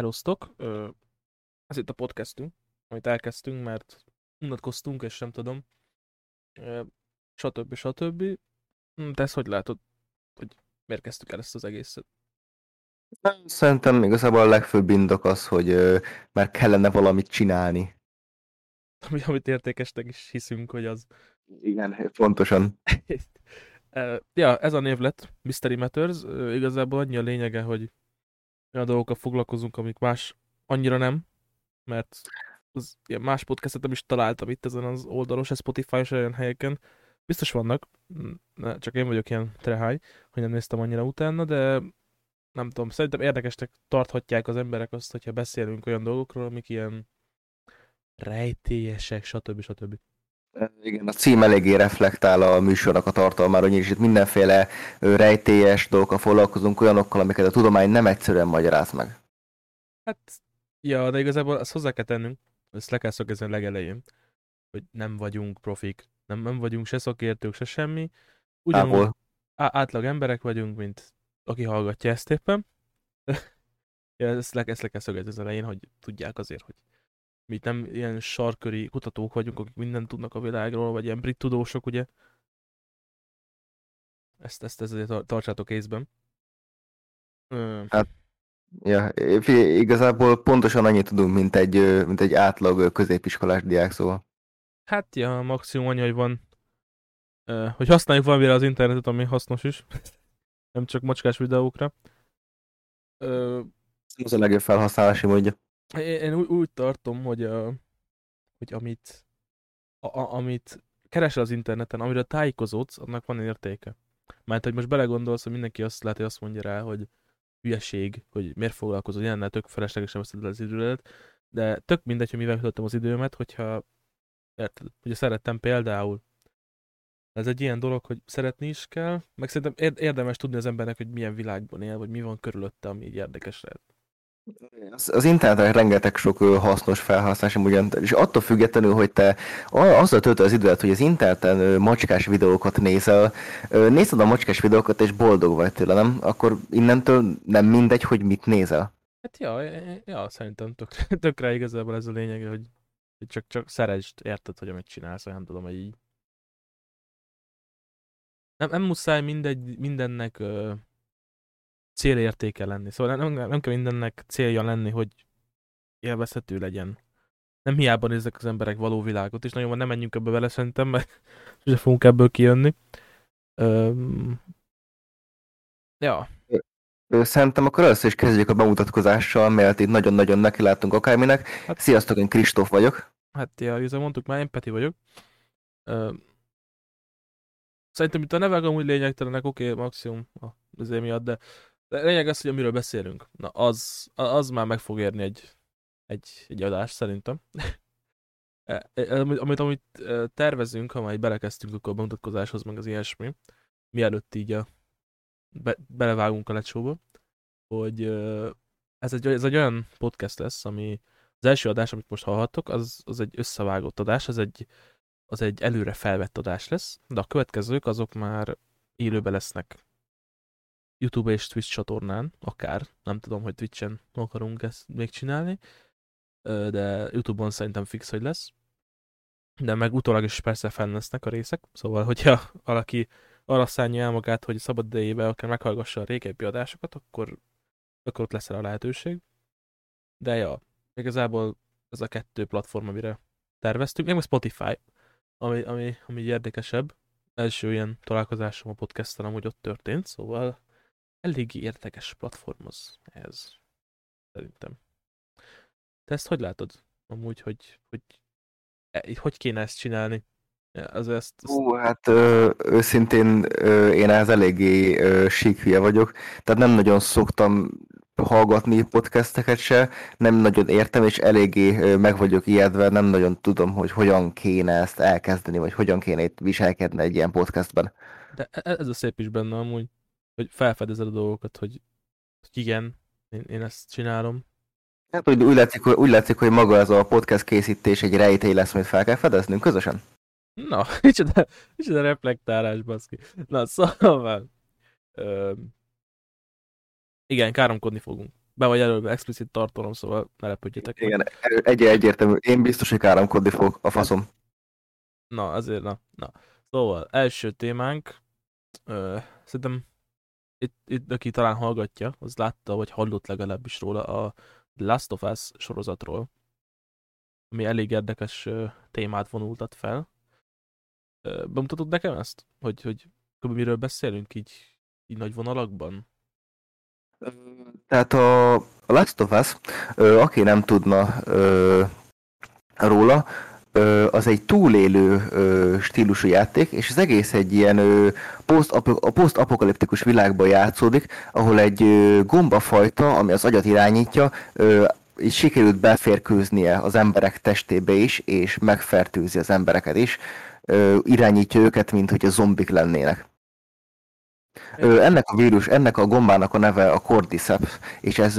Hellosztok! Ez itt a podcastünk, amit elkezdtünk, mert unatkoztunk, és nem tudom. Stb. De ezt hogy látod, hogy miért kezdtük el ezt az egészet? Szerintem igazából a legfőbb indok az, hogy már kellene valamit csinálni. Amit értékesnek is hiszünk, hogy az... Igen, pontosan. Ja, ez a név lett, Mystery Matters. Igazából annyi a lényege, hogy olyan dolgokkal foglalkozunk, amik más annyira nem, mert az, ilyen más podcastet nem is találtam itt ezen az oldalon, se Spotify, se olyan helyeken. Biztos vannak, csak én vagyok ilyen treháj, hogy nem néztem annyira utána, de nem tudom, szerintem érdekesnek tarthatják az emberek azt, hogyha beszélünk olyan dolgokról, amik ilyen rejtélyesek, stb. Igen, a cím eléggé reflektál a műsornak a tartalmára, hogy itt mindenféle rejtélyes dolgokkal foglalkozunk, olyanokkal, amiket a tudomány nem egyszerűen magyaráz meg. Hát, ja, de igazából ezt hozzá kell tennünk, ezt le kell szögezni a legelején, hogy nem vagyunk profik, nem vagyunk se szakértők, se semmi. Ugyanúgy átlag emberek vagyunk, mint aki hallgatja ezt éppen. Ja, ezt le kell szögezni az elején, hogy tudják azért, hogy mi nem ilyen sarköri kutatók vagyunk, akik mindent tudnak a világról, vagy ilyen brit tudósok, ugye? Ezt azért tartsátok észben. Hát, ja, igazából pontosan annyit tudunk, mint egy átlag középiskolás diák, szóval. Hát, ja, maximum annyi, hogy van, hogy használjuk valamire az internetet, ami hasznos is. Nem csak macskás videókra. Az a legjobb felhasználási módja. Én úgy tartom, hogy amit keresel az interneten, amire tájékozódsz, annak van értéke. Mert hogy most belegondolsz, hogy mindenki azt lát, hogy azt mondja rá, hogy hülyeség, hogy miért foglalkozol ilyennel, tök feleslegesen veszed el az idődet, de tök mindegy, hogy mivel töltöttem az időmet, hogyha ugye szerettem például. Ez egy ilyen dolog, hogy szeretni is kell, meg szerintem érdemes tudni az embernek, hogy milyen világban él, vagy mi van körülötte, ami így érdekes lehet. Az interneten rengeteg sok hasznos felhasználási módja, és attól függetlenül, hogy te azzal töltöd az időt, hogy az interneten macskás videókat nézel, nézed a macskás videókat, és boldog vagy tőle, nem? Akkor innentől nem mindegy, hogy mit nézel. Hát ja, szerintem tökre igazából ez a lényeg, hogy csak szeresd, érted, hogy amit csinálsz, nem tudom, hogy így. Nem muszáj mindennek... célértéke lenni. Szóval nem kell mindennek célja lenni, hogy élvezhető legyen. Nem hiába néznek az emberek való világot, és nagyon van, nem menjünk ebbe vele szerintem, mert sem fogunk ebből kijönni. Ja. Szerintem akkor először is kezdjük a bemutatkozással, mert itt nagyon-nagyon nekilátunk akárminek. Hát, sziasztok, én Kristóf vagyok. Hát ja, ugye mondtuk már, én Peti vagyok. Szerintem itt a nevek amúgy lényegtelenek, oké, maximum azért miatt, de lényeg az, hogy amiről beszélünk. Na, az már meg fog érni egy adás, szerintem. Amit tervezünk, ha már belekezdtünk, akkor a bemutatkozáshoz, meg az ilyesmi, mielőtt így belevágunk a lecsóba, hogy ez egy olyan podcast lesz, ami az első adás, amit most hallhattok, az egy összevágott adás, az egy előre felvett adás lesz, de a következők azok már élőben lesznek. YouTube és Twitch csatornán, akár, nem tudom, hogy Twitchen akarunk ezt még csinálni, de YouTube-on szerintem fix, hogy lesz. De meg utólag is persze fenn lesznek a részek, szóval, hogyha valaki arra szánja el magát, hogy szabad idejével akár meghallgassa a régebbi adásokat, akkor ott lesz rá a lehetőség. De ja, igazából ez a kettő platform, amire terveztünk, még Spotify, ami érdekesebb. Első ilyen találkozásom a podcasten amúgy ott történt, szóval eléggé érdekes platform az ez, szerintem. Te ezt hogy látod? Amúgy, hogy kéne ezt csinálni? Hát őszintén én ehhez eléggé síkhülye vagyok, tehát nem nagyon szoktam hallgatni podcasteket se, nem nagyon értem, és eléggé meg vagyok ijedve, nem nagyon tudom, hogy hogyan kéne ezt elkezdeni, vagy hogyan kéne itt viselkedni egy ilyen podcastben. De ez a szép is benne amúgy, hogy felfedezed a dolgokat, hogy igen, én ezt csinálom. Hát úgy látszik, hogy maga ez a podcast készítés egy rejtély lesz, amit fel kell fedeznünk közösen. Na, micsoda reflektálás, baszki. Na, szóval... Igen, káromkodni fogunk. be vagy előbb explicit tartalom, szóval ne lepődjetek. Igen, egyértelmű. Én biztos, hogy káromkodni fog a faszom. Na, azért na. Szóval, első témánk, szerintem itt aki talán hallgatja, az látta, vagy hallott legalábbis róla a Last of Us sorozatról, ami elég érdekes témát vonultat fel. Bemutatod nekem ezt? Hogy miről beszélünk így nagy vonalakban? Tehát a Last of Us, aki nem tudna róla, az egy túlélő stílusú játék, és az egész egy ilyen posztapokaliptikus világban játszódik, ahol egy gombafajta, ami az agyat irányítja, és sikerült beférkőznie az emberek testébe is, és megfertőzi az embereket is, irányítja őket, mint hogy a zombik lennének. Ennek a gombának a neve a Cordyceps, és ez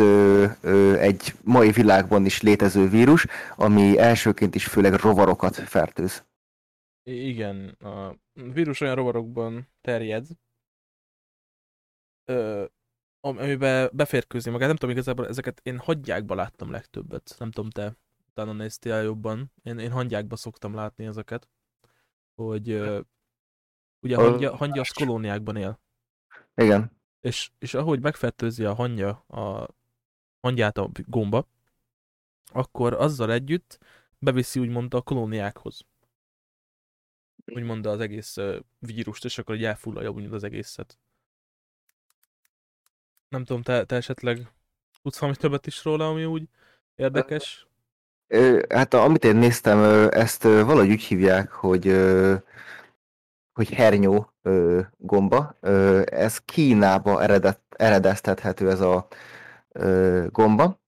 egy mai világban is létező vírus, ami elsőként is főleg rovarokat fertőz. Igen, a vírus olyan rovarokban terjed, amiben beférkőzi magát. Nem tudom, igazából ezeket én hangyákba láttam legtöbbet. Nem tudom, te utána néztél jobban. Én hangyákba szoktam látni ezeket, hogy ugye hangyas kolóniákban él. Igen. És ahogy megfertőzi a hangyát a gomba, akkor azzal együtt beviszi úgymond a kolóniákhoz. Úgymond az egész vírust, és akkor így elfullalja úgymond az egészet. Nem tudom, te esetleg tudsz valami többet is róla, ami úgy érdekes? Hát amit én néztem, ezt valahogy úgy hívják, hogy hernyó gomba. Ez Kínába eredeztethető ez a gomba.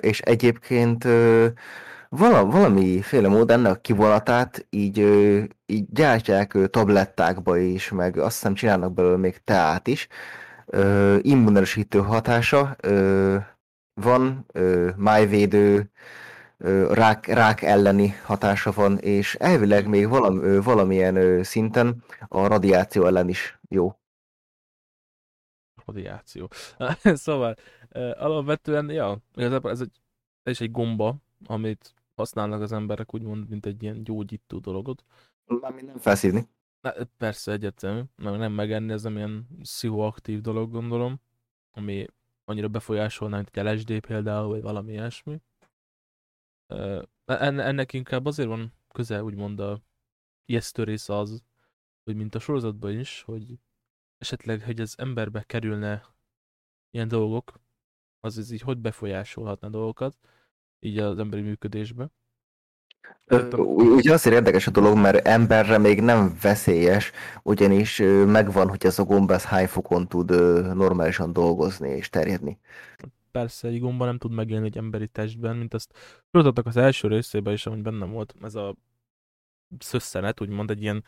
És egyébként valamiféle módon ennek a kivonatát így gyártják tablettákba is, meg azt hiszem csinálnak belőle még teát is. Immunerősítő hatása van, májvédő, rák elleni hatása van, és elvileg még valamilyen szinten a radiáció ellen is jó. Radiáció. Szóval alapvetően, ja, ez egy gomba, amit használnak az emberek úgymond, mint egy ilyen gyógyító dologot. Mármint nem felszívni. Persze, egyértelmű, mert nem megenni, ez nem ilyen pszichoaktív dolog, gondolom, ami annyira befolyásolná, mint egy LSD például, vagy valami ilyesmi. Ennek inkább azért van közel, úgymond a ijesztő része az, hogy mint a sorozatban is, hogy esetleg, hogy az emberbe kerülne ilyen dolgok, az így hogy befolyásolhatna dolgokat, így az emberi működésbe. Ugye azért érdekes a dolog, mert emberre még nem veszélyes, ugyanis megvan, hogy ez a gomba ez hány fokon tud normálisan dolgozni és terjedni. Persze, egy gomba nem tud megélni egy emberi testben, mint azt tudottak az első részében is, amúgy bennem volt ez a szösszenet, úgymond egy ilyen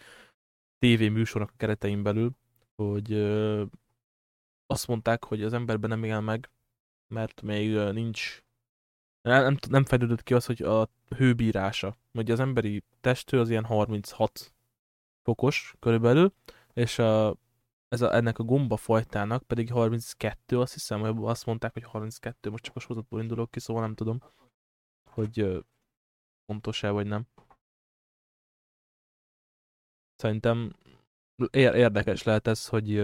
tévéműsornak a keretein belül, hogy azt mondták, hogy az emberben nem él meg, mert még nincs, nem fejlődött ki az, hogy a hőbírása. Ugye az emberi testtől az ilyen 36 fokos körülbelül, és ennek a gombafajtának pedig 32, azt hiszem, hogy azt mondták, hogy 32, most csak a sorozatból indulok ki, szóval nem tudom, hogy pontos-e vagy nem. Szerintem érdekes lehet ez, hogy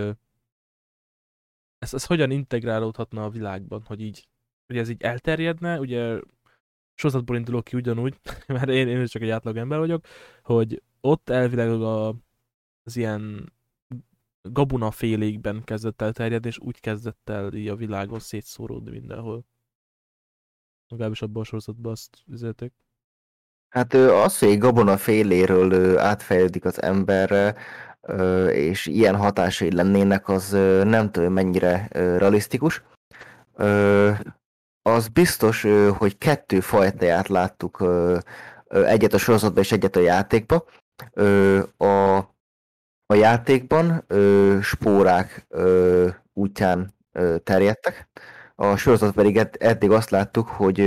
ez hogyan integrálódhatna a világban, hogy így, hogy ez így elterjedne, ugye sorozatból indulok ki ugyanúgy, mert én csak egy átlag ember vagyok, hogy ott elvileg az ilyen gabonafélékben kezdett el terjedni, és úgy kezdett el így a világon szétszóródni mindenhol. Legalábbis abban a sorozatban azt üzélték. Hát az, hogy gabonaféléről átfejlődik az emberre, és ilyen hatásai lennének, az nem tudom mennyire realisztikus. Az biztos, hogy 2 fajtáját láttuk, egyet a sorozatban és egyet a játékban. A játékban spórák útján terjedtek, a sorozat pedig eddig azt láttuk, hogy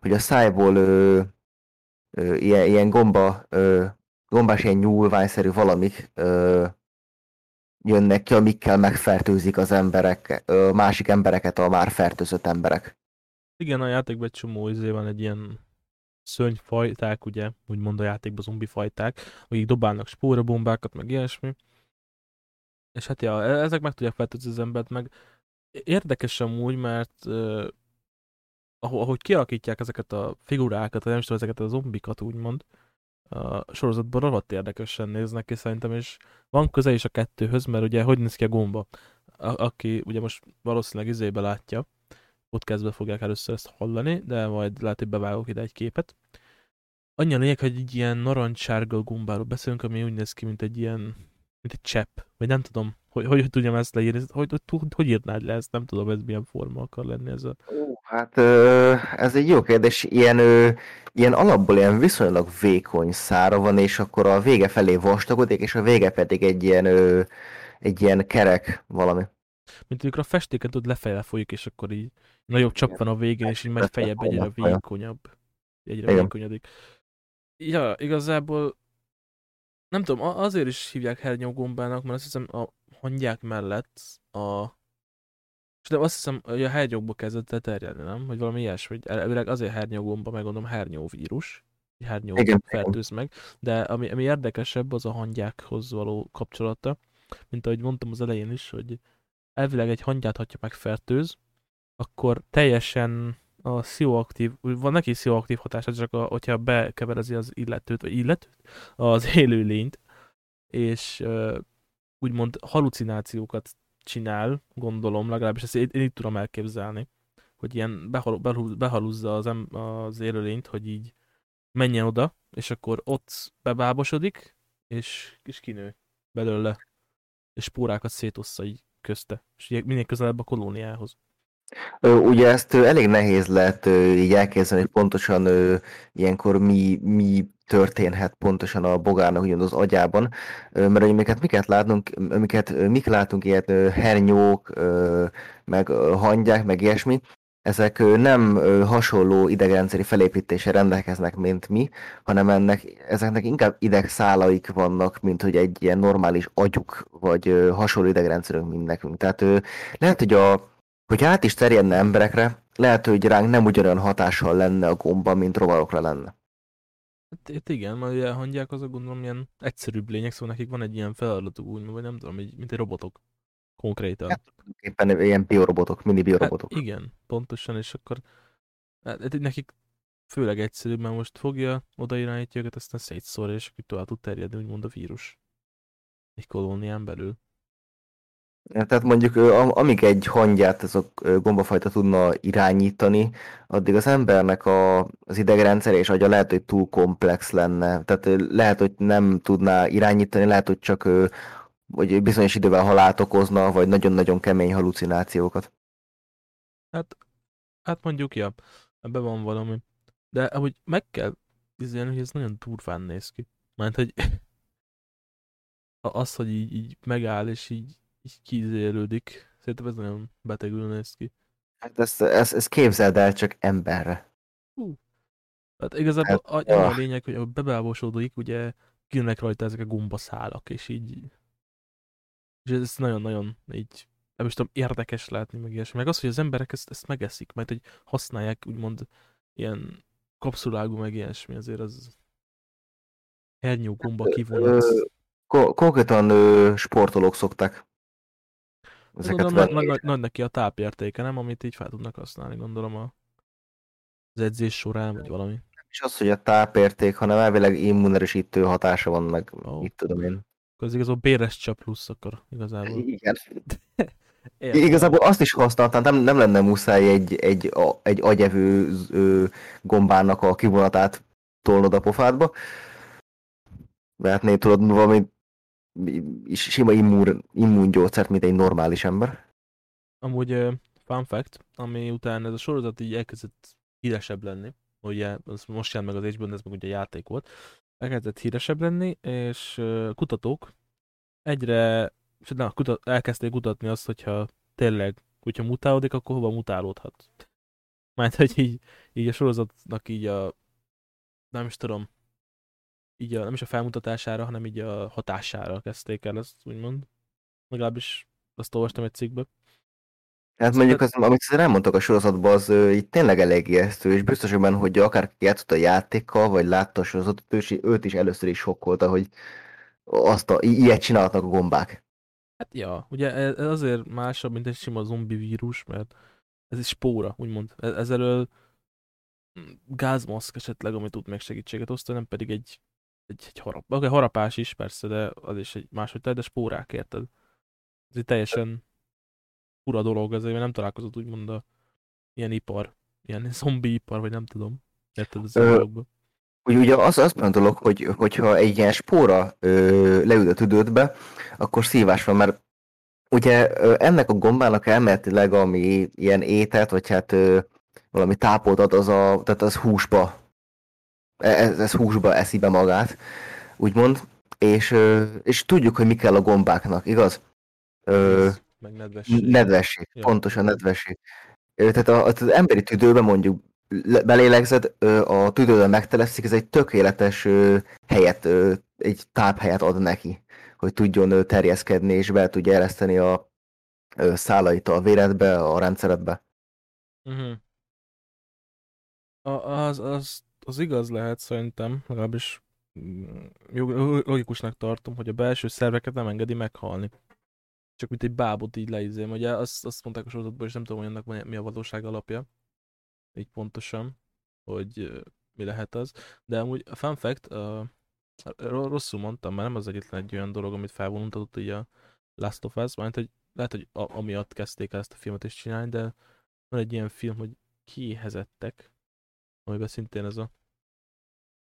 a szájból ilyen gombás, ilyen nyúlványszerű valamik jönnek ki, amikkel megfertőzik az emberek, másik embereket, a már fertőzött emberek. Igen, a játékban egy csomó izé van, egy ilyen szörnyfajták, ugye, úgymond a játékban zombifajták, akik dobálnak spórabombákat, meg ilyesmi. És hát ja, ezek meg tudják fertőzni az embert, meg érdekes amúgy, mert ahogy kialakítják ezeket a figurákat, vagy nem is tudom, ezeket a zombikat, úgymond, a sorozatban rohadt érdekesen néznek ki szerintem, és van köze is a kettőhöz, mert ugye hogy néz ki a gomba, aki ugye most valószínűleg izébe látja, podcastben fogják először ezt hallani, de majd lehet, hogy bevágok ide egy képet. Annyi a lényeg, hogy egy ilyen narancssárga gombáról beszélünk, ami úgy néz ki, mint egy ilyen, mint egy csepp, vagy nem tudom, hogy tudjam ezt leírni, hogy írnád le ezt, nem tudom, ez milyen forma akar lenni ez a... Hát ez egy jó kérdés, ilyen alapból ilyen viszonylag vékony szára van, és akkor a vége felé vastagodik, és a vége pedig egy ilyen kerek valami. Mint amikor a festéken tud lefejjel folyik, és akkor így nagyobb csap van a végén, és így megy fejjebb egyre vékonyabb. Egyre vékonyadik. Ja, igazából nem tudom, azért is hívják hernyógombának, mert azt hiszem a hangyák mellett azt hiszem, hogy a hernyókba kezdett el terjedni, nem? Vagy valami ilyesmi, hogy azért hernyógomba, megmondom, hernyóvírus, hernyógomba fertőz meg, de ami érdekesebb, az a hangyákhoz való kapcsolata, mint ahogy mondtam az elején is, hogy elvileg egy hangyát, ha megfertőz, akkor teljesen a szioaktív, van neki szioaktív hatása, csak hogyha bekeverezi az illetőt, vagy az élőlényt, és úgymond halucinációkat csinál, gondolom, legalábbis ezt én így tudom elképzelni, hogy ilyen behalúzza az élőlényt, hogy így menjen oda, és akkor ott bebábosodik, és kinő belőle, és spórákat szétossza így közte, és minél közelebb a kolóniához. Ugye ezt elég nehéz lehet így elképzelni, hogy pontosan ilyenkor mi történhet pontosan a bogárnak ugyan az agyában, mert amiket látunk, ilyen hernyók, meg hangyák, meg ilyesmi, ezek nem hasonló idegrendszeri felépítéssel rendelkeznek, mint mi, hanem ezeknek inkább idegszálaik vannak, mint hogy egy ilyen normális agyuk, vagy hasonló idegrendszerünk, mint nekünk. Tehát lehet, hogy hogy át is terjedne emberekre, lehet, hogy ránk nem ugyanolyan hatással lenne a gomba, mint rovarokra lenne. Hát igen, mert ugye hangyák azok gondolom ilyen egyszerűbb lények, szóval nekik van egy ilyen feladatuk, úgy, vagy nem tudom, mint egy robotok. Konkrétan. Hát, éppen ilyen biorobotok, mini biorobotok. Hát igen, pontosan, és akkor hát nekik főleg egyszerűbb, mert most fogja, odairányítja őket, aztán szétszórja, és akkor tovább tud terjedni, úgymond a vírus. Egy kolónián belül. Tehát mondjuk, amíg egy hangyát ez a gombafajta tudna irányítani, addig az embernek az idegrendszer és agya lehet, hogy túl komplex lenne. Tehát lehet, hogy nem tudná irányítani, lehet, hogy csak hogy bizonyos idővel halált okozna, vagy nagyon-nagyon kemény halucinációkat. Hát mondjuk, ja, ebben van valami. De ahogy meg kell izélni, hogy ez nagyon durván néz ki. Mert hogy az, hogy így megáll, és így kizélődik. Szerintem ez nagyon betegül néz ki. Hát ezt képzeld el csak emberre. Hát igazából a lényeg, hogy bebábosodik, ugye kijönnek rajta ezek a gombaszálak, és így... És ez nagyon-nagyon így, nem is tudom, érdekes látni, meg ilyesmi. Meg az, hogy az emberek ezt megeszik, mert hogy használják úgymond ilyen kapszulágú, meg ilyesmi, azért az hernyógomba kivonat. Konkrétan sportolók szokták. Nagy neki a tápértéke, nem? Amit így fel tudnak használni, gondolom az edzés során, vagy valami. Nem is az, hogy a tápérték, hanem elvileg immunerősítő hatása van, meg mit tudom én. Akkor az igazából béres csap plusz akar, igazából. Igen. Igazából azt is használtam, nem lenne muszáj egy agyevő gombának a kivonatát tolnod a pofádba. Vehetnél tudod valami sima immungyógyszert, mint egy normális ember. Amúgy fun fact, ami után ez a sorozat így elkezdett híresebb lenni, ugye most jár meg az HBO-n, ez meg ugye játék volt, elkezdett híresebb lenni, és kutatók elkezdték kutatni azt, hogyha tényleg, hogyha mutálódik, akkor hova mutálódhat. Mert hogy így a sorozatnak így nem is a felmutatására, hanem így a hatására kezdték el ezt, úgymond. Legalábbis azt olvastam egy cikkbe. Hát mondjuk, azt, amit azért elmondtak a sorozatban, az itt tényleg elég ijesztő, és biztos benne, hogy akárki játszott a játékkal, vagy látta a sorozatot, őt is először is sokkolta, hogy ilyet csinálhatnak a gombák. Hát ja, ugye ez azért másabb, mint egy sima zombi vírus, mert ez is spóra, úgymond. Ezelől gázmaszk esetleg, ami tud meg segítséget osztani, nem pedig egy harap. Oké, harapás is persze, de az is egy máshogy, de spórák, érted? Ez itt teljesen fura dolog, azért mert nem találkozott úgymond a ilyen zombi ipar, vagy nem tudom, érted az dologban. Ugye az gondolok, hogyha egy ilyen spóra leül a tüdődbe, akkor szívás van, mert ugye ennek a gombának elméletileg, ami ilyen ételt, vagy hát valami tápot ad, tehát az húsba. Ez húsba eszi be magát, úgymond, és tudjuk, hogy mi kell a gombáknak, igaz? Meg nedvesség. Nedvesség, ja. Pontosan nedvesség. Tehát az emberi tüdőben mondjuk belélegzed, a tüdődön megtelepszik, ez egy tökéletes helyet, egy táphelyet ad neki, hogy tudjon terjeszkedni, és be tudja ereszteni a szálait a véredbe, a rendszeredbe. Uh-huh. Az igaz lehet szerintem, legalábbis logikusnak tartom, hogy a belső szerveket nem engedi meghalni. Csak mint egy bábot így leizém, ugye azt mondták a sorozatban, és nem tudom, hogy annak mi a valóság alapja. Így pontosan, hogy mi lehet az. De amúgy a fun fact, rosszul mondtam, mert nem az egyetlen egy olyan dolog, amit felvonultatott így a Last of Us, mert hogy lehet, hogy amiatt kezdték el ezt a filmet is csinálni, de van egy ilyen film, hogy kiéhezettek, amiben szintén ez a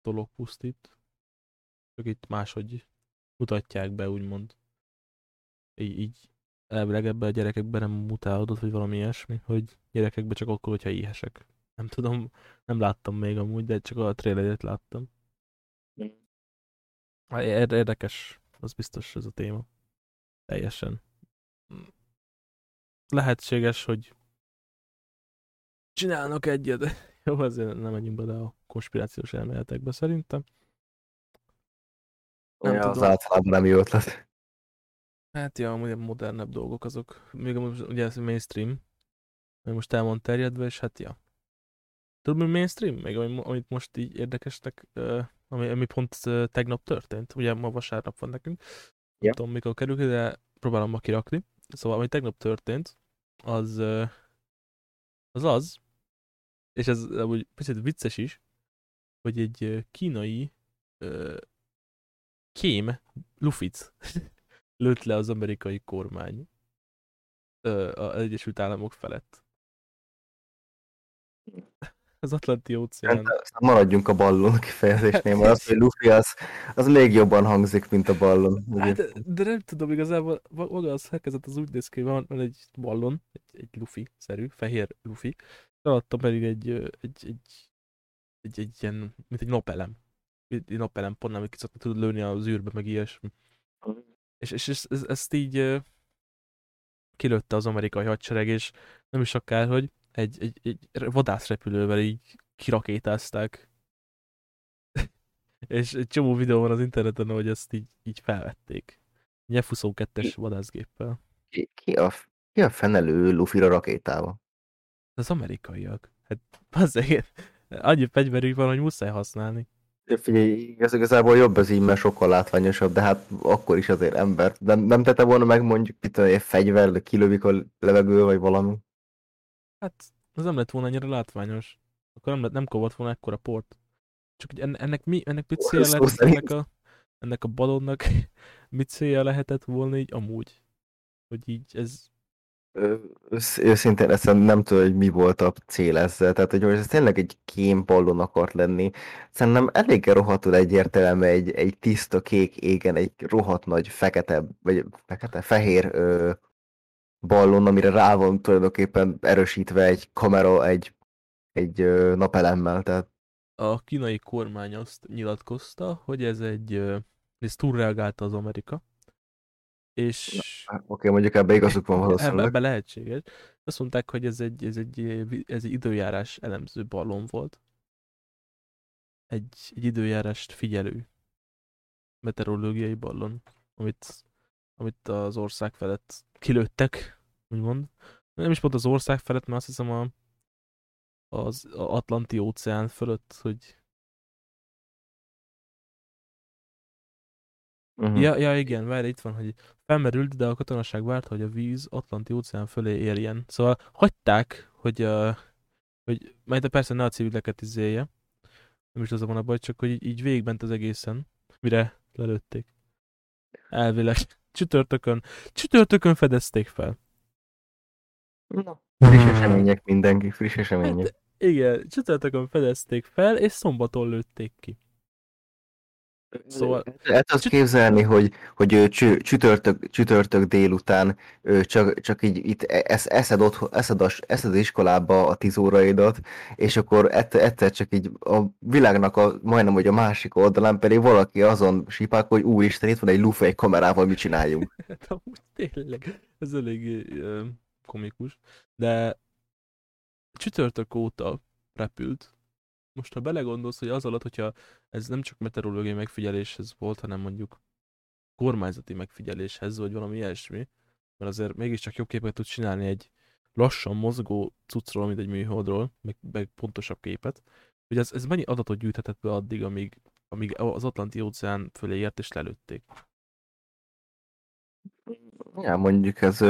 dolog pusztít. Csak itt máshogy mutatják be, úgymond. Így elvileg ebben a gyerekekben nem mutálódott, vagy valami ilyesmi, hogy gyerekekben csak akkor, hogyha éhesek. Nem tudom, nem láttam még amúgy, de csak a trailerét láttam. Érdekes, az biztos ez a téma. Teljesen. Lehetséges, hogy csinálnak egyet. Jó, azért nem menjünk bele a konspirációs elméletekbe szerintem. Nem tudom. Az általában nem jó ötlet. Hát ja, amúgy a modernebb dolgok azok, még ugye ez mainstream, ami most el van terjedve, és hát ja. Tudod, mi mainstream? Még amit most így érdekesnek, ami pont tegnap történt, ugye ma vasárnap van nekünk, nem tudom mikor kerül, de próbálom ma kirakni. Szóval, ami tegnap történt, az, és ez amúgy picit vicces is, hogy egy kínai kém lufic lőtt le az amerikai kormány az Egyesült Államok felett. Az Atlanti-óceán. Maradjunk a ballon kifejezésnél, mert az, hogy Luffy az még jobban hangzik, mint a ballon. Hát, de nem tudom, igazából maga az szerkezet az úgy néz ki, hogy van egy ballon, egy Luffy-szerű, fehér Luffy, alatta pedig egy ilyen, mint egy napelem. Egy napelem pont, amit ki szokta tud lőni az űrbe, meg ilyesmi. És ezt így kilőtte az amerikai hadsereg, és nem is akárhogy egy vadászrepülővel így kirakétázták. És egy csomó videó van az interneten, hogy ezt így felvették. Egy F-22-es vadászgéppel. Ki a fenelő Luffy-ra rakétával? Az amerikaiak. Hát azért, annyi fegyverük van, hogy muszáj használni. Figyelj, igazából jobb az így, mert sokkal látványosabb, de hát akkor is azért ember. Nem tette volna meg mondjuk egy fegyver, kilövik a levegő, vagy valami? Hát, az nem lett volna annyira látványos. Akkor nem kovadt volna ekkora port. Csak hogy ennek mit célja lehetett, ennek a balonnak mit célja lehetett volna így amúgy? Hogy így ez... Őszintén ezt nem tudom, hogy mi volt a cél ezzel, tehát hogy ez tényleg egy kém ballon akart lenni. Szerintem eléggé rohadtul egyértelmű egy tiszta kék égen, egy rohadt nagy fehér ballon, amire rá van tulajdonképpen erősítve egy kamera, egy napelemmel. Tehát... A kínai kormány azt nyilatkozta, hogy ez túlreagálta az Amerika. És... Oké, mondjuk ebben igazuk van valószínűleg. Ebben lehetséges. Azt mondták, hogy ez egy időjárás elemző ballon volt. Egy időjárást figyelő meteorológiai ballon, amit amit az ország felett kilőttek, úgymond. Nem is pont az ország felett, mert azt hiszem az Atlanti óceán fölött, hogy... Uh-huh. Ja, igen, várj, itt van, hogy felmerült, de a katonaság várta, hogy a víz Atlanti óceán fölé érjen. Szóval hagyták, hogy majd persze ne a civileket izélje, nem is az a baj, csak hogy így végigment az egészen, mire lelőtték. Elvileg. Csütörtökön fedezték fel. Na. Friss események mindenki, friss események. Hát, igen, csütörtökön fedezték fel, és szombaton lőtték ki. Szóval... Hát azt képzelni, hogy csütörtök délután csak így itt eszed iskolába a 10 óraidat, és akkor egyszer csak így a világnak majdnem, hogy a másik oldalán pedig valaki azon sipák, hogy úristen, itt van egy lufai kamerával, mit csináljunk. Hát amúgy tényleg, ez elég komikus, de csütörtök óta repült. Most, ha belegondolsz, hogy az alatt, hogyha ez nem csak meteorológiai megfigyeléshez volt, hanem mondjuk kormányzati megfigyeléshez, vagy valami ilyesmi, mert azért mégiscsak jobb képet tud csinálni egy lassan mozgó cuccról, mint egy műholdról, meg pontosabb képet, hogy ez mennyi adatot gyűjthetett be addig, amíg az Atlanti óceán fölé ért és lelőtték? Ja, mondjuk ez...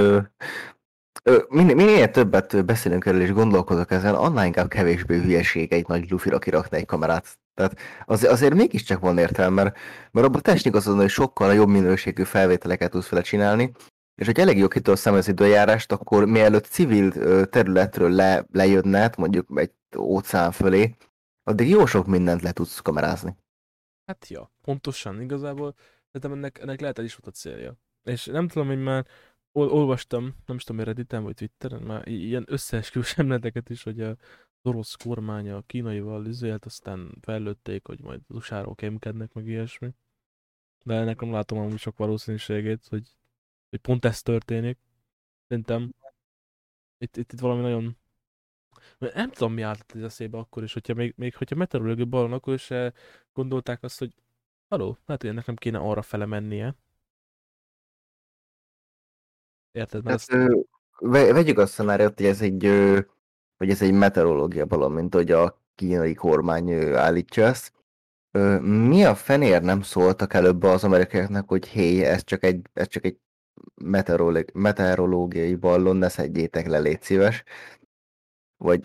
Minél többet beszélünk erről és gondolkozok ezen, annál inkább kevésbé hülyeség egy nagy lufira kirakni egy kamerát. Tehát azért mégiscsak van értelme, mert abban testnik az, hogy sokkal jobb minőségű felvételeket tudsz vele csinálni, és hogy elég jó kitolszám az időjárást, akkor mielőtt civil területről lejönne, mondjuk egy óceán fölé, addig jó sok mindent le tudsz kamerázni. Hát ja, pontosan, igazából, de ennek lehet, hogy is volt a célja. És nem tudom, hogy már olvastam, nem is tudom, Redditen vagy Twitteren, már ilyen összeesküvős emleteket is, hogy az orosz kormány a kínaival üzélt, aztán fellőtték, hogy majd az USA-ról kémkednek, meg ilyesmi. De ennek nem látom amúgy sok valószínűségét, hogy pont ez történik. Szerintem itt valami nagyon... Nem tudom, mi állt az eszébe akkor is, hogyha hogyha meteorológiai balon, akkor is gondolták azt, hogy haló, hát ennek nem kéne arra fele mennie. Érted, hát, azt... Vegyük a szenáriót, hogy ez egy meteorológia balon, mint hogy a kínai kormány állítja ezt. Mi a fenér nem szóltak előbb az amerikaiaknak, hogy hé, ez csak egy meteorológiai ballon, ne szedjétek le, légy szíves.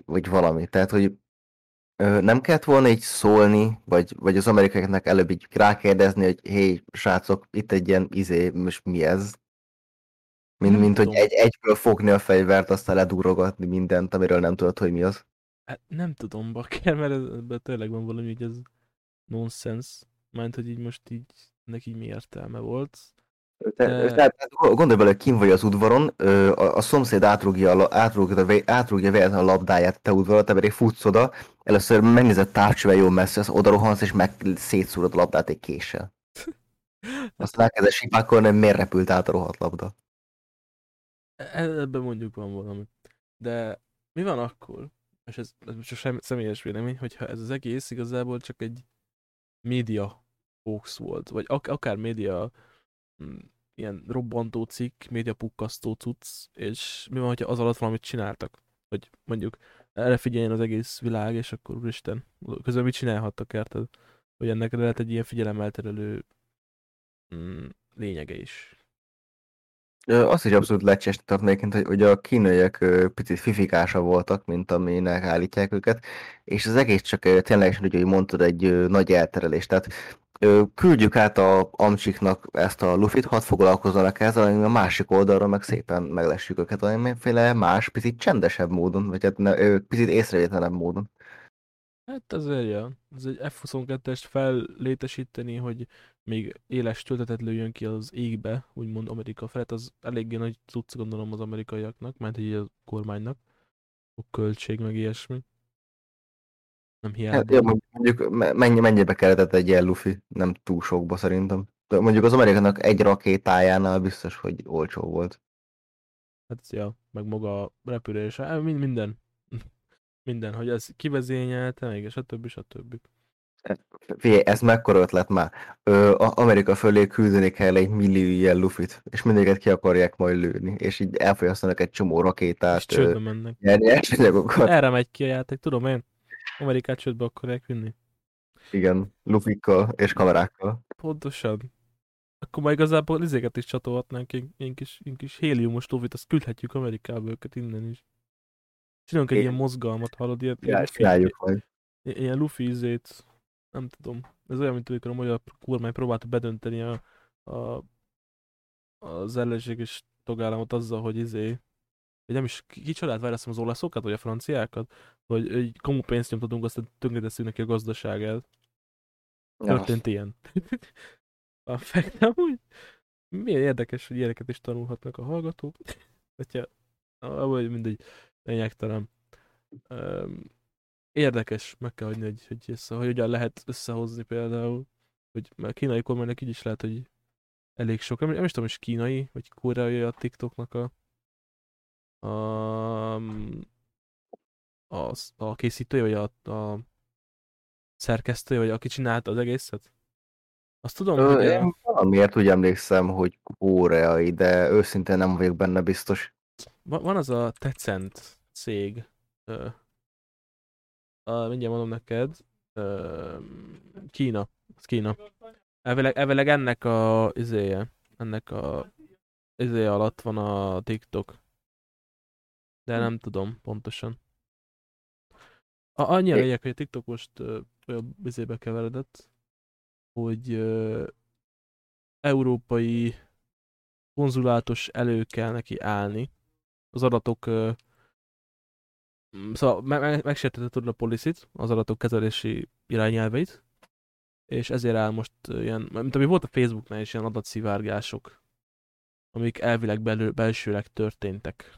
Vagy valami. Tehát, hogy nem kellett volna így szólni, vagy az amerikaiaknak előbb így rákérdezni, hogy hé, srácok, itt egy ilyen most mi ez? Mint hogy egyből fogni a fegyvert, aztán ledúrogatni mindent, amiről nem tudod, hogy mi az. Hát nem tudom, bakker, mert ebben tényleg van valami, hogy ez nonsense. Mert hogy így most így, neki mi értelme volt. Tehát gondolj bele, hogy kim vagy az udvaron, a szomszéd átrúgja véletlen a labdáját te udvarra, te pedig futsz oda, először megnézed távcsővel jól messze, az odarohansz és meg szétszúrod a labdát egy késsel. Aztán elkezdesz sipákolni, hogy miért repült át a rohadt labda. Ebben mondjuk van valami. De mi van akkor, és ez most a személyes vélemény, hogyha ez az egész igazából csak egy média hoax volt, vagy akár média ilyen robbantó cikk, média pukkasztó cucc, és mi van, hogyha az alatt valamit csináltak? Hogy mondjuk erre figyeljen az egész világ, és akkor úristen, közben mit csinálhattak, érted? Hogy ennek lehet egy ilyen figyelemelterelő lényege is. Azt is abszolút lecsest tartnéként, hogy a kínaiak picit fifikása voltak, mint aminek állítják őket, és az egész csak tényleg, hogy mondtad, egy nagy elterelés. Tehát küldjük át a amcsiknak ezt a lufit, hadd foglalkozzanak ezzel, a másik oldalra meg szépen meglessük őket valamiféle más, picit csendesebb módon, vagy hát picit észrevétlenebb módon. Hát azért, ja. Ez egy F-22-est fellétesíteni, hogy még éles töltetet lőjön ki az égbe, úgymond Amerika felett, az eléggé nagy cucc, gondolom, az amerikaiaknak, mert így a kormánynak, a költség, meg ilyesmi. Nem hiába. Hát, ja, mondjuk mennyibe keretett egy ilyen lufi? Nem túl sokba szerintem. De mondjuk az amerikának egy rakétájánál biztos, hogy olcsó volt. Hát, ja, meg maga a repülés, minden. Minden, hogy ez kivezényelte, meg stb. Ez mekkora ötlet már. Amerika fölé küldeni kell 1 millió ilyen lufit, és mindegyiket ki akarják majd lőni, és így elfogyasztanak egy csomó rakétát. És csődbe mennek. Erre megy ki a játék, tudom én. Amerikát csődbe akarják vinni. Igen, lufikkal és kamerákkal. Pontosan. Akkor majd igazából izéket is csatolhatnánk, én kis héliumos lufit, azt küldhetjük Amerikába őket innen is. Csinálunk egy ilyen mozgalmat, hallod? Ilyen lufi izét. Nem tudom. Ez olyan, mint amikor a magyar kormány próbálta bedönteni az ellenséges tagállamot azzal, hogy hogy nem is kicsodát választom, az olaszokat, vagy a franciákat, hogy komu pénzt nyomtatunk, aztán tönkretesszük neki a gazdaságát. Történt ilyen. A fekt nem úgy? Milyen érdekes, hogy ilyeneket is tanulhatnak a hallgatók. Vagy mindegy, lényegtelen. Érdekes, meg kell hagyni, hogy hogyan lehet összehozni például, hogy a kínai kormánynak így is lehet, hogy elég sok, nem is tudom, hogy kínai, vagy koreai a TikToknak a készítője, vagy a szerkesztője, vagy aki csinálta az egészet? Azt tudom, hogy... Én valamiért úgy emlékszem, hogy koreai, de őszintén nem vagyok benne biztos. Van az a Tencent cég, mindjárt mondom neked, Kína. Elvileg ennek a izéje alatt van a TikTok. De nem tudom pontosan. Annyira legyek, hogy a TikTok most olyan izébe keveredett, hogy európai konzulátus elő kell neki állni. Az adatok szóval megsértette tudod a policit, az adatok kezelési irányelveit, és ezért áll most ilyen, mint ami volt a Facebooknál is, ilyen adatszivárgások, amik elvileg belsőleg történtek.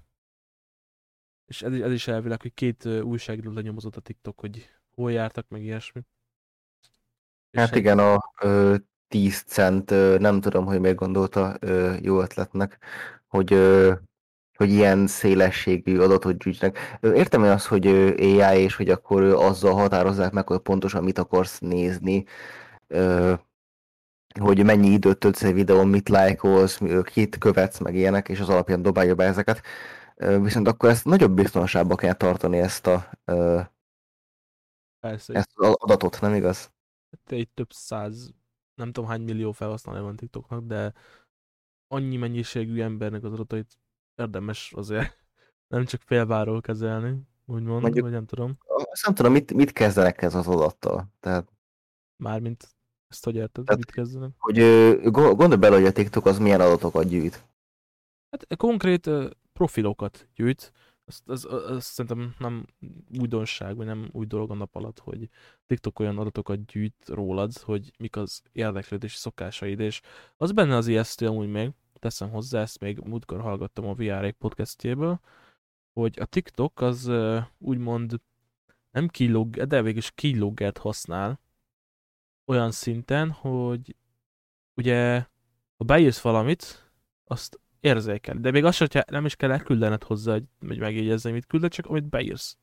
És ez is elvileg, hogy 2 újságról lenyomozott a TikTok, hogy hol jártak, meg ilyesmi. Hát és igen, a 10 cent, nem tudom, hogy miért gondolta jó ötletnek, hogy ilyen szélességű adatot gyűjtnek. Értem én azt, hogy AI, és hogy akkor azzal határozzák meg, hogy pontosan mit akarsz nézni, hogy mennyi időt töltsz egy videón, mit lájkolsz, kit követsz, meg ilyenek, és az alapján dobálja be ezeket. Viszont akkor ezt nagyobb biztonságban kell tartani, ezt az adatot, nem igaz? Egy több 100, nem tudom hány millió felhasználó van TikToknak, de annyi mennyiségű embernek az adatait érdemes azért nem csak félváról kezelni, úgymond, mondjuk, vagy nem tudom. Azt nem tudom, mit kezdenek ez az adattal? Tehát... Mármint ezt hogy érted, tehát, mit kezdenek? Hogy gondolj bele, hogy a TikTok az milyen adatokat gyűjt. Hát konkrét profilokat gyűjt. Azt szerintem nem újdonság, vagy nem új dolog a nap alatt, hogy TikTok olyan adatokat gyűjt rólad, hogy mik az érdeklődési szokásaid, és az benne az ijesztő amúgy még, teszem hozzá, ezt még múltkor hallgattam a VR podcastjéből, hogy a TikTok az úgymond nem keylogger, de végül is keyloggert használ olyan szinten, hogy ugye, ha beírsz valamit, azt érzékel. De még azt, hogyha nem is kell elküldened hozzá, hogy megjegyezni, mit külded, csak amit beírsz.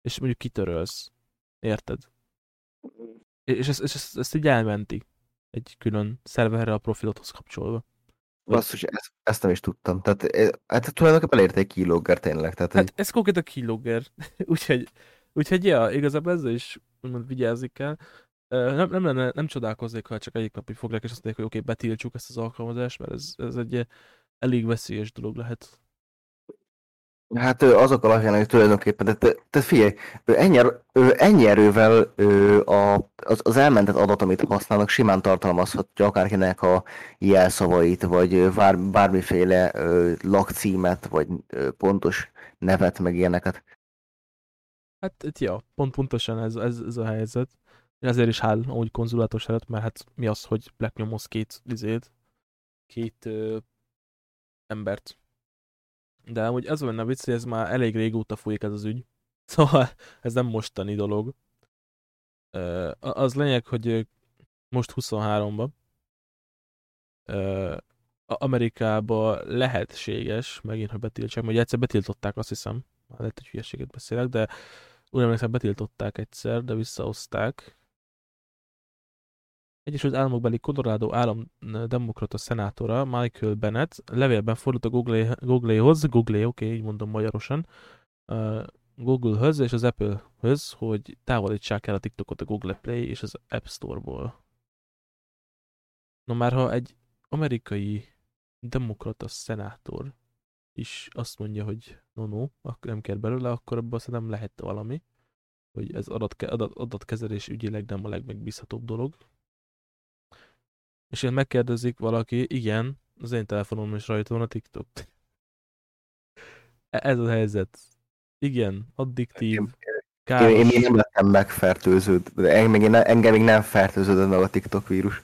És mondjuk kitörölsz. Érted? És ezt így elmenti egy külön szerverre a profilodhoz kapcsolva. Basszus, ezt nem is tudtam. Tehát tulajdonképpen elérte egy keylogger tényleg. Tehát, hát ez konkrétan a keylogger. úgyhogy ja, igazából ezzel is úgymond vigyázni kell. Nem csodálkoznék, ha csak egyik napig foglak, és azt mondják, hogy oké, betiltsuk ezt az alkalmazást, mert ez egy elég veszélyes dolog lehet. Hát azok alapján, hogy tulajdonképpen, tehát figyelj, ennyi erővel az elmentett adat, amit használnak, simán tartalmazhatja akárkinek a jelszavait, vagy bármiféle lakcímet, vagy pontos nevet, meg ilyeneket. Hát itt ja, pontosan ez a helyzet. Ezért is hál, ahogy konzulátus előtt, mert hát mi az, hogy leknyomoz két embert. De amúgy az van a vicc, hogy ez már elég régóta folyik ez az ügy. Szóval ez nem mostani dolog. Az lényeg, hogy most 23-ban Amerikában lehetséges, megint, hogy betiltsák, mert egyszer betiltották, azt hiszem. Már lehet, hogy hülyeséget beszélek, de úgy emlékszem, betiltották egyszer, de visszahozták. Egyesült Államokbeli Colorado állam demokrata szenátora Michael Bennett levélben fordult a Google-höz és az Apple-höz, hogy távolítsák el a TikTokot a Google Play és az App Store-ból. No már, ha egy amerikai demokrata szenátor is azt mondja, hogy no, nem kell belőle, akkor abban szerintem lehet valami, hogy ez adatkezelés ügyileg nem a legmegbízhatóbb dolog. És én megkérdezik valaki, igen, az én telefonom is rajta van a TikTok. Ez a helyzet. Igen, addiktív, káros. Én nem lettem megfertőződve, engem még nem fertőződött meg a TikTok vírus.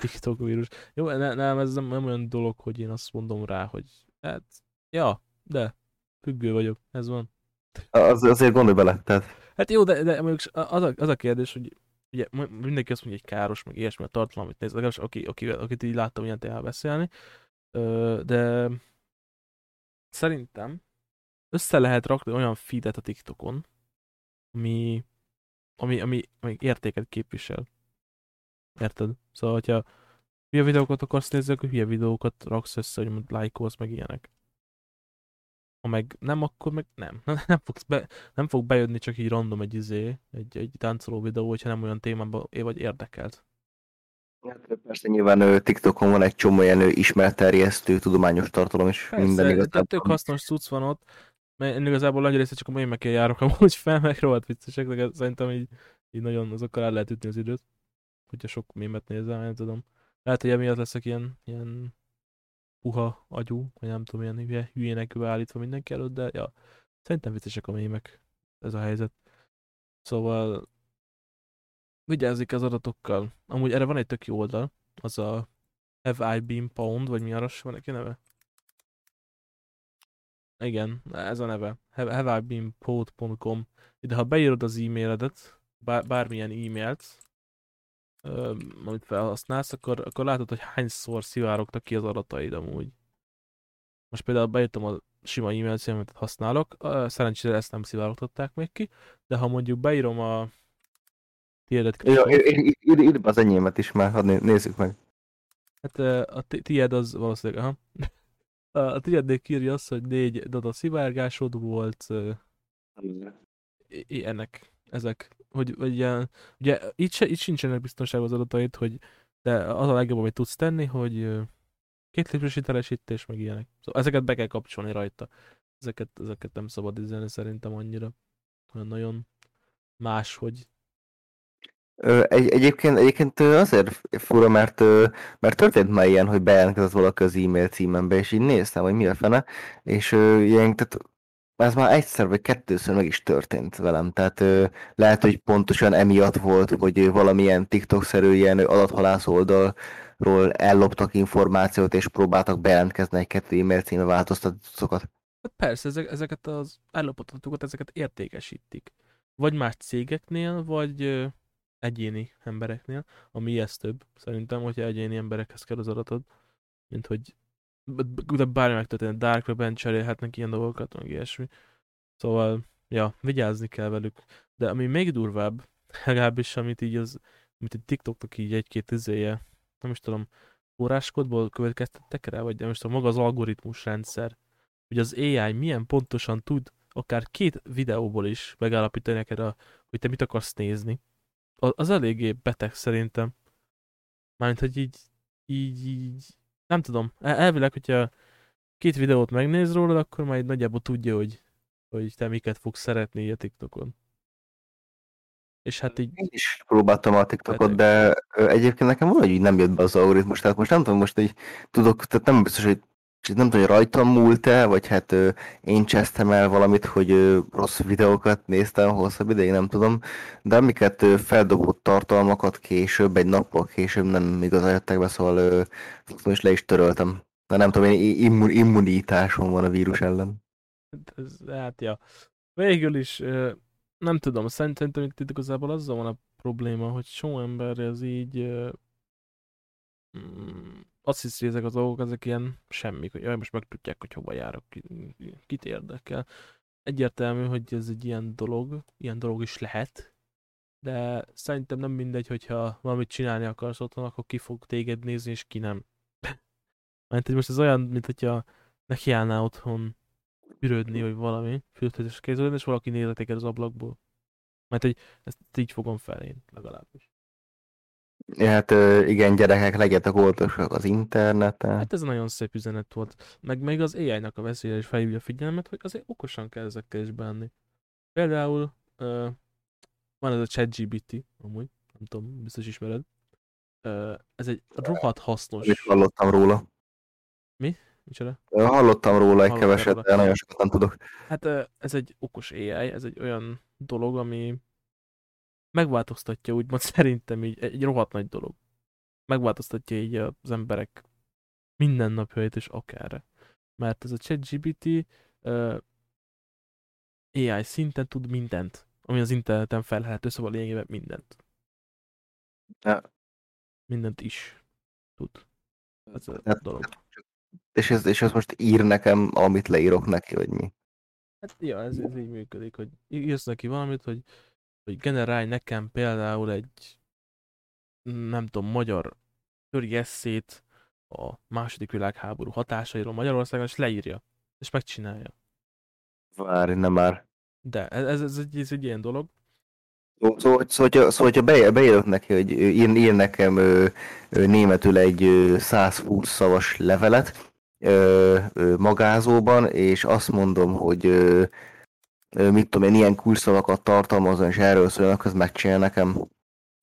TikTok vírus. Jó, nem, ez nem olyan dolog, hogy én azt mondom rá, hogy hát, ja, de függő vagyok, ez van. Azért gondolj bele, tehát. Hát jó, de mondjuk az a kérdés, hogy ugye mindenki azt mondja, hogy káros, meg ilyesmi a tartalom, amit néz, legalábbis akit így láttam ilyen témában beszélni, de szerintem össze lehet rakni olyan feedet a TikTokon, ami értéket képvisel. Érted? Szóval, hogyha hülye videókat akarsz nézni, akkor hülye videókat raksz össze, hogy mondjuk lájkolsz, meg ilyenek. Ha meg nem, akkor meg nem. Nem fog bejönni csak így random egy táncoló videó, hogyha nem olyan témában vagy érdekelt. Hát persze nyilván TikTokon van egy csomó ilyen ismeretterjesztő, tudományos tartalom is. Persze, minden igazából. Tök hasznos cucc van ott, mert én igazából nagy része csak a mémekkel járok amúgy fel, meg rohadt viccesek, de szerintem így nagyon azokkal el lehet ütni az időt, hogyha sok mémet nézem, nem tudom. Lehet, hogy emiatt leszek ilyen puha agyú, vagy nem tudom, ilyen hülyének állítva mindenki előtt, de ja, szerintem viccesek a mémek, ez a helyzet. Szóval vigyázzik az adatokkal. Amúgy erre van egy tök jó oldal, az a Have I Been Pwned, vagy mi arras van neki neve? Igen, ez a neve. Have I Been Pwned.com. De ha beírod az e-mailedet, bármilyen e-mailt, amit felhasználsz, akkor látod, hogy hányszor szivárogtak ki az adataid amúgy. Most például beírtam a sima e-mail címet, amit használok, szerencsére ezt nem szivárogtatták még ki, de ha mondjuk beírom a tiédet... Ja, írd be az enyémet is már, hadd nézzük meg. Hát a tiéd az valószínűleg, aha. A tiédnél kírja azt, hogy 4 dada szivárgásod volt... Ezek. Hogy ilyen, ugye itt sincsenek biztonságos adataid, hogy de az a legjobb, amit tudsz tenni, hogy két lépési teljesítés, meg ilyenek. Szóval ezeket be kell kapcsolni rajta. Ezeket nem szabad izélni szerintem annyira. Nagyon más, hogy... Egyébként azért fura, mert történt már ilyen, hogy bejelentkezett valaki az e-mail címembe, és így néztem, hogy mi a fene, és ilyen, tehát... Ez már egyszer vagy kettőször meg is történt velem, tehát lehet, hogy pontosan emiatt volt, hogy valamilyen TikTok-szerű ilyen adathalász oldalról elloptak információt, és próbáltak bejelentkezni egy 2 e-mail címe változtatókat. Hát persze, ezeket az ellopott adatokat, ezeket értékesítik. Vagy más cégeknél, vagy egyéni embereknél, ami ijesztőbb szerintem, hogyha egyéni emberekhez kell az adatod, mint hogy de bármi megtörtént, dark webben cserélhetnek ilyen dolgokat, meg ilyesmi. Szóval, ja, vigyázni kell velük. De ami még durvább, legalábbis amit egy TikToknak így egy-két nem is tudom, forráskodból következtettek rá, vagy nem is tudom, maga az algoritmus rendszer, hogy az AI milyen pontosan tud akár 2 videóból is megállapítani neked, hogy te mit akarsz nézni. Az eléggé beteg szerintem. Mármint, hogy így nem tudom, elvileg, hogyha 2 videót megnéz rólad, akkor már nagyjából tudja, hogy te miket fogsz szeretni a TikTokon. És hát így... Én is próbáltam a TikTokot, de egyébként nekem valahogy nem jött be az algoritmus, tehát most nem tudom, most így tudok, tehát nem biztos, hogy nem tudom, hogy rajtam múlt-e, vagy hát én csesztem el valamit, hogy rossz videókat néztem hosszabb ideig, nem tudom, de amiket feldobott tartalmakat később, egy nappal később nem igazán jöttek be, szóval most le is töröltem. De nem tudom, én immunitásom van a vírus ellen. Hát ja, végül is nem tudom, szerintem itt igazából azzal van a probléma, hogy sok ember ez így... Azt hiszi, ezek a dolgok, ezek ilyen semmik, hogy jaj, most megtudják, hogy hova járok, kit érdekel. Egyértelmű, hogy ez egy ilyen dolog is lehet, de szerintem nem mindegy, hogyha valamit csinálni akarsz otthon, akkor ki fog téged nézni, és ki nem. Mert most ez olyan, mint hogyha neki állnál otthon fürödni, vagy valami, fürödhetés kéződni, és valaki nézze téged az ablakból. Mert hogy ezt így fogom fel én, legalábbis. Ja, hát igen, gyerekek, legyetek oltosak az interneten. Hát ez nagyon szép üzenet volt. Meg még az AI-nak a veszélye is felhívja a figyelmet, hogy azért okosan kell ezekkel is bánni. Például van ez a ChatGPT, amúgy, nem tudom, biztos ismered. Ez egy rohadt hasznos. Mit hallottam róla? Mi? Micsoda? Hallottam róla egy keveset, de nagyon sokat nem tudok. Hát ez egy okos AI, ez egy olyan dolog, ami megváltoztatja úgymond szerintem így, egy rohadt nagy dolog. Megváltoztatja így az emberek mindennapjait és akárre. Mert ez a ChatGPT AI szinten tud mindent, ami az interneten felelhető, szóval lényegében mindent. Ja. Mindent is tud. Ez a dolog. És ez most ír nekem, amit leírok neki, vagy mi? Hát ja, ez így működik, hogy írsz neki valamit, hogy generálj nekem például egy, nem tudom, magyar köri esszét a második világháború hatásairól Magyarországon, és leírja, és megcsinálja. Várj, nem már. De ez egy ilyen dolog. Szóval, hogyha beírok neki, hogy ír nekem németül egy 120 szavas levelet magázóban, és azt mondom, hogy mit tudom én, ilyen kulcsszavakat tartalmazom, és erről szólnak, az megcsinál nekem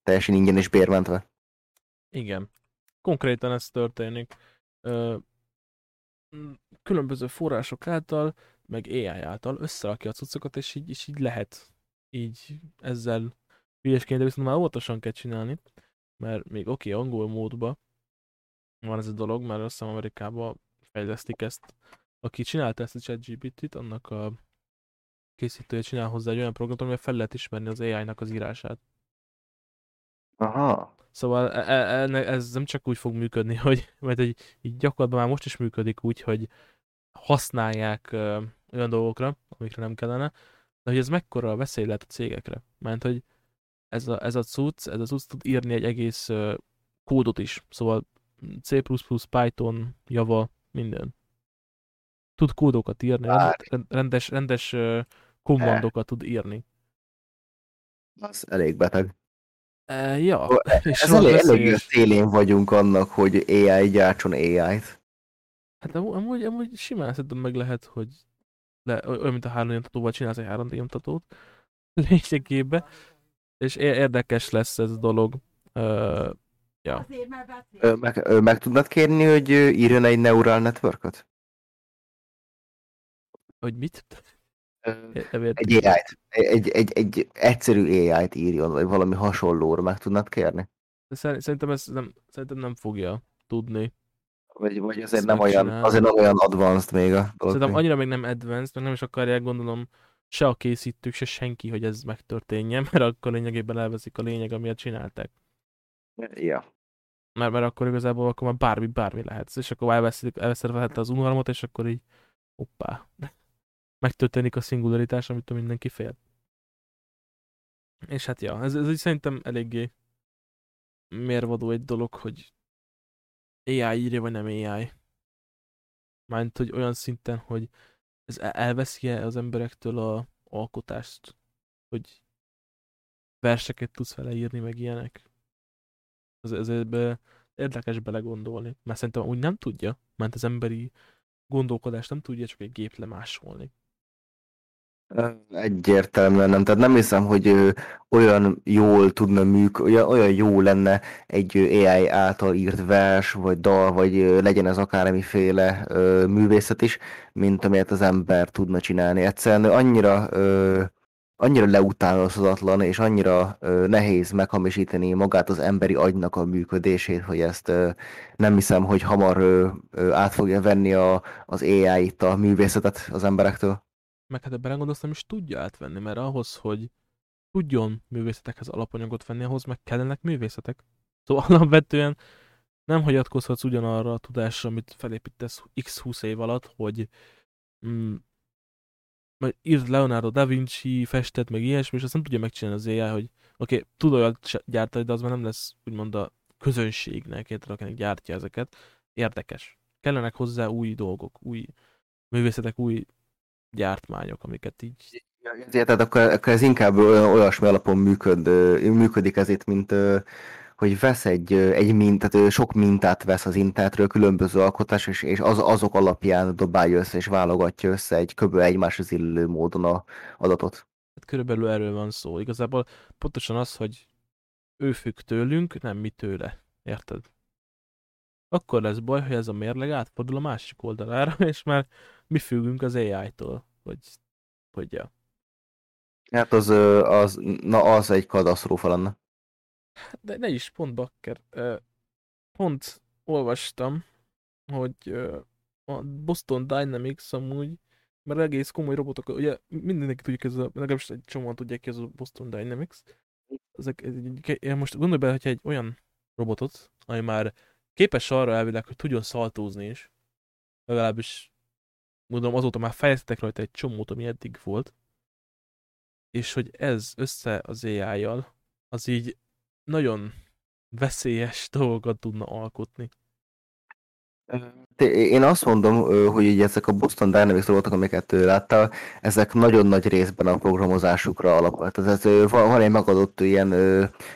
teljesen ingyen és bérmentve. Igen. Konkrétan ez történik. Különböző források által, meg AI által összerakja a cuccokat, és így lehet így ezzel hülyesként, de viszont már óvatosan kell csinálni, mert még oké, angol módban van ez a dolog, mert azt hiszem Amerikában fejlesztik ezt. Aki csinálta ezt a ChatGPT-t, annak a készítője csinál hozzá egy olyan programot, amivel fel lehet ismerni az AI-nak az írását. Aha. Szóval ez nem csak úgy fog működni, hogy mert így gyakorlatban már most is működik úgy, hogy használják olyan dolgokra, amikre nem kellene, de hogy ez mekkora veszély lehet a cégekre. Mert hogy ez a cucc tud írni egy egész kódot is. Szóval C++, Python, Java, minden. Tud kódokat írni, rendes kommandokat tud írni. Az elég beteg. Ja. Ez elég a szélén vagyunk annak, hogy AI gyártson AI-t. Hát amúgy simán szerintem meg lehet, hogy olyan, mint a 3D nyomtatóval csinálsz egy 3D nyomtatót lényegében, és érdekes lesz ez a dolog. Ja. Meg tudnád kérni, hogy írjon egy neural network-ot? Hogy mit? Egy AI-t. Egy egyszerű AI-t írjon, vagy valami hasonlóra meg tudnád kérni? Szerintem nem fogja tudni. Vagy azért nem olyan advanced még a dolog. Szerintem annyira még nem advanced, meg nem is akarják, gondolom, se a készítők, se senki, hogy ez megtörténjen, mert akkor lényegében elveszik a lényeg, amilyet csinálták. Ja. Mert akkor igazából akkor már bármi lehet, és akkor elveszed az unalmat, és akkor így hoppá. Megtörténik a szingularitás, amitől mindenki fél. És hát ja, ez így szerintem eléggé mérvadó egy dolog, hogy AI írja, vagy nem AI. Mármint, hogy olyan szinten, hogy ez elveszi-e az emberektől a alkotást, hogy verseket tudsz vele írni, meg ilyenek. Ez érdekes belegondolni, mert szerintem úgy nem tudja, mert az emberi gondolkodást nem tudja csak egy gép lemásolni. Egyértelműen nem. Tehát nem hiszem, hogy olyan jól tudna működni, olyan jó lenne egy AI által írt vers, vagy dal, vagy legyen ez akármiféle művészet is, mint amelyet az ember tudna csinálni. Egyszerűen annyira leutánozhatatlan, és annyira nehéz meghamisítani magát az emberi agynak a működését, hogy ezt nem hiszem, hogy hamar át fogja venni az AI itt a művészetet az emberektől. Meg hát ebben gondolsz, nem is tudja átvenni, mert ahhoz, hogy tudjon művészetekhez alapanyagot venni, ahhoz meg kellenek művészetek. Szóval alapvetően nem hagyatkozhatsz ugyanarra a tudásra, amit felépítesz x 20 év alatt, hogy majd írt Leonardo da Vinci, festett, meg ilyesmi, és azt nem tudja megcsinálni az AI, hogy oké, tud olyat gyártani, de az már nem lesz úgymond a közönségnek, érted, akinek gyártja ezeket. Érdekes. Kellenek hozzá új dolgok, új művészetek, új gyártmányok, amiket így... Ja, tehát akkor ez inkább olyasmi alapon működik ezért, mint hogy vesz egy mintát, sok mintát vesz az internetről, különböző alkotás, és azok alapján dobálja össze, és válogatja össze egy köbben egymáshoz illő módon az adatot. Hát körülbelül erről van szó. Igazából pontosan az, hogy ő függ tőlünk, nem mi tőle. Érted? Akkor lesz baj, hogy ez a mérleg átfordul a másik oldalára, és már mi függünk az AI-tól, hogy ja. Hát az egy katasztrófa lenne. De ne is, pont bakker. Pont olvastam, hogy a Boston Dynamics amúgy, mert egész komoly robotok, ugye mindenki tudjuk, legalábbis egy csomóan tudják ki, ez a Boston Dynamics. Ezek, most gondolj bele, hogyha egy olyan robotot, ami már képes arra elvileg, hogy tudjon szaltózni is, legalábbis mondom, azóta már fejlesztettek rajta egy csomót, ami eddig volt, és hogy ez össze az AI-jal, az így nagyon veszélyes dolgokat tudna alkotni. Én azt mondom, hogy ezek a Boston Dynamics robotok, amiket ő látta, ezek nagyon nagy részben a programozásukra alapul. Tehát van egy megadott ilyen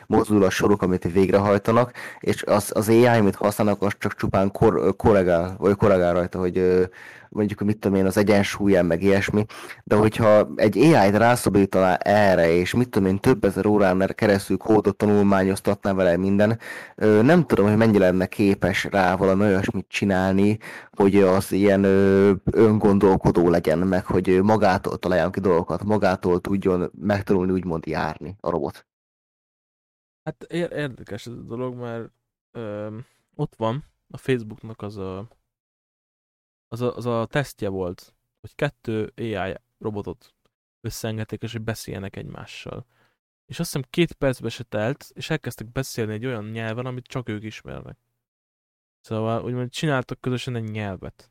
mozdulatsoruk, amit végrehajtanak, és az AI, amit használnak, az csak csupán korrigál rajta, hogy mondjuk, mit tudom én, az egyensúlyán, meg ilyesmi, de hogyha egy AI-t rászabadítaná erre, és mit tudom én, több ezer órán keresztül kódot tanulmányoztatná vele minden, nem tudom, hogy mennyire lenne képes rá valami olyasmit csinálni, hogy az ilyen öngondolkodó legyen, meg hogy magától találjon ki dolgokat, magától tudjon megtanulni, úgymond járni a robot. Hát érdekes ez a dolog, mert ott van a Facebooknak az a tesztje volt, hogy 2 AI robotot összeengedték, és hogy beszéljenek egymással. És azt hiszem 2 percbe se telt, és elkezdtek beszélni egy olyan nyelven, amit csak ők ismernek. Szóval úgymond csináltak közösen egy nyelvet.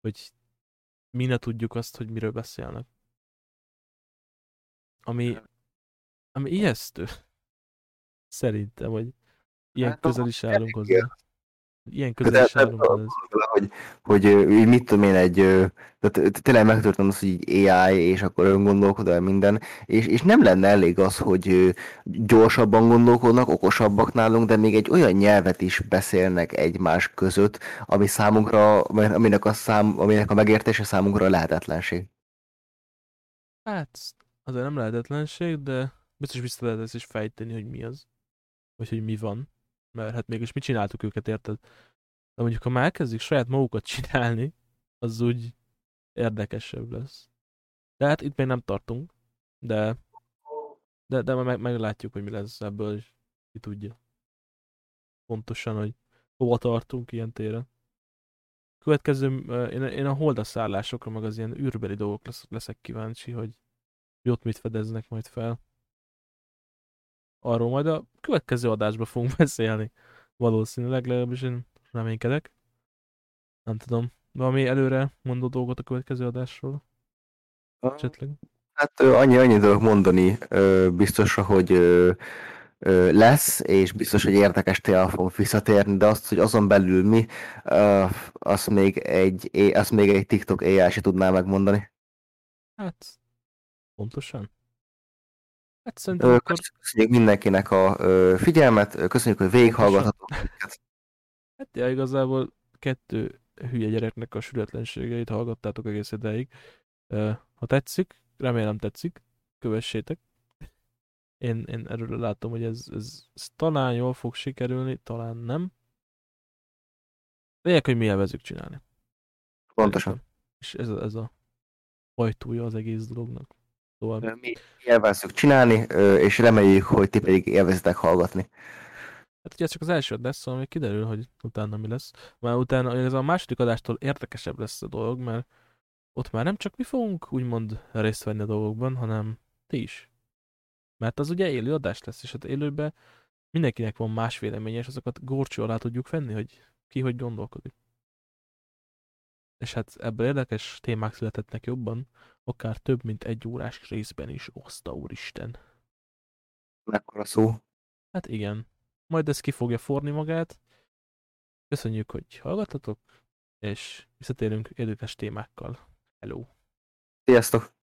Hogy mi ne tudjuk azt, hogy miről beszélnek. Ami ijesztő. Szerintem, hogy ilyen közel is állunk hozzá. Ilyen közelségben. Hogy mit tudom én, tehát tényleg megtörtént az, hogy AI, és akkor öngondolkodó minden, és nem lenne elég az, hogy gyorsabban gondolkodnak, okosabbak nálunk, de még egy olyan nyelvet is beszélnek egymás között, ami számunkra, aminek a megértése számunkra lehetetlenség. Hát, azért nem lehetetlenség, de biztos vissza lehet ezt is fejteni, hogy mi az, vagy hogy mi van. Mert hát mégis mi csináltuk őket, érted? De mondjuk, ha már elkezdik saját magukat csinálni, az úgy érdekesebb lesz. De hát itt még nem tartunk, de már meglátjuk, hogy mi lesz ebből, és ki tudja pontosan, hogy hova tartunk ilyen téren. Következő, én a holdaszállásokra, meg az ilyen űrbeli dolgok leszek kíváncsi, hogy ott mit fedeznek majd fel. Arról majd a következő adásban fogunk beszélni. Valószínűleg, legalábbis én reménykedek. Nem tudom. Valami előre mondó dolgot a következő adásról? Esetleg? Hát annyi dolog mondani biztosra, hogy lesz, és biztos, hogy érdekes témával fogunk visszatérni, de azt, hogy azon belül mi, azt még egy TikTok AI se tudná megmondani. Hát, pontosan. Hát köszönjük mindenkinek a figyelmet, köszönjük, hogy végighallgathatok minket. Hát ja, igazából 2 hülye gyereknek a sületlenségeit hallgattátok egész ideig. Ha tetszik, remélem tetszik, kövessétek. Én erről látom, hogy ez talán jól fog sikerülni, talán nem. Lényeg, hogy mi elvezzük csinálni. Pontosan. És ez a ajtója az egész dolognak. Szóval... Mi élvezzük csinálni, és reméljük, hogy ti pedig élvezitek hallgatni. Hát ugye ez csak az első adás, szóval még kiderül, hogy utána mi lesz. Már utána ez a második adástól érdekesebb lesz a dolog, mert ott már nem csak mi fogunk úgymond részt venni a dolgokban, hanem ti is. Mert az ugye élő adás lesz, és hát élőben mindenkinek van más véleménye, és azokat górcső alá tudjuk venni, hogy ki hogy gondolkodik. és hát ebből érdekes témák születettek jobban, akár több mint egy órás részben is, oszta úristen. Mekkora szó. Hát igen. Majd ez ki fogja forni magát. Köszönjük, hogy hallgattatok, és visszatérünk érdekes témákkal. Hello! Sziasztok!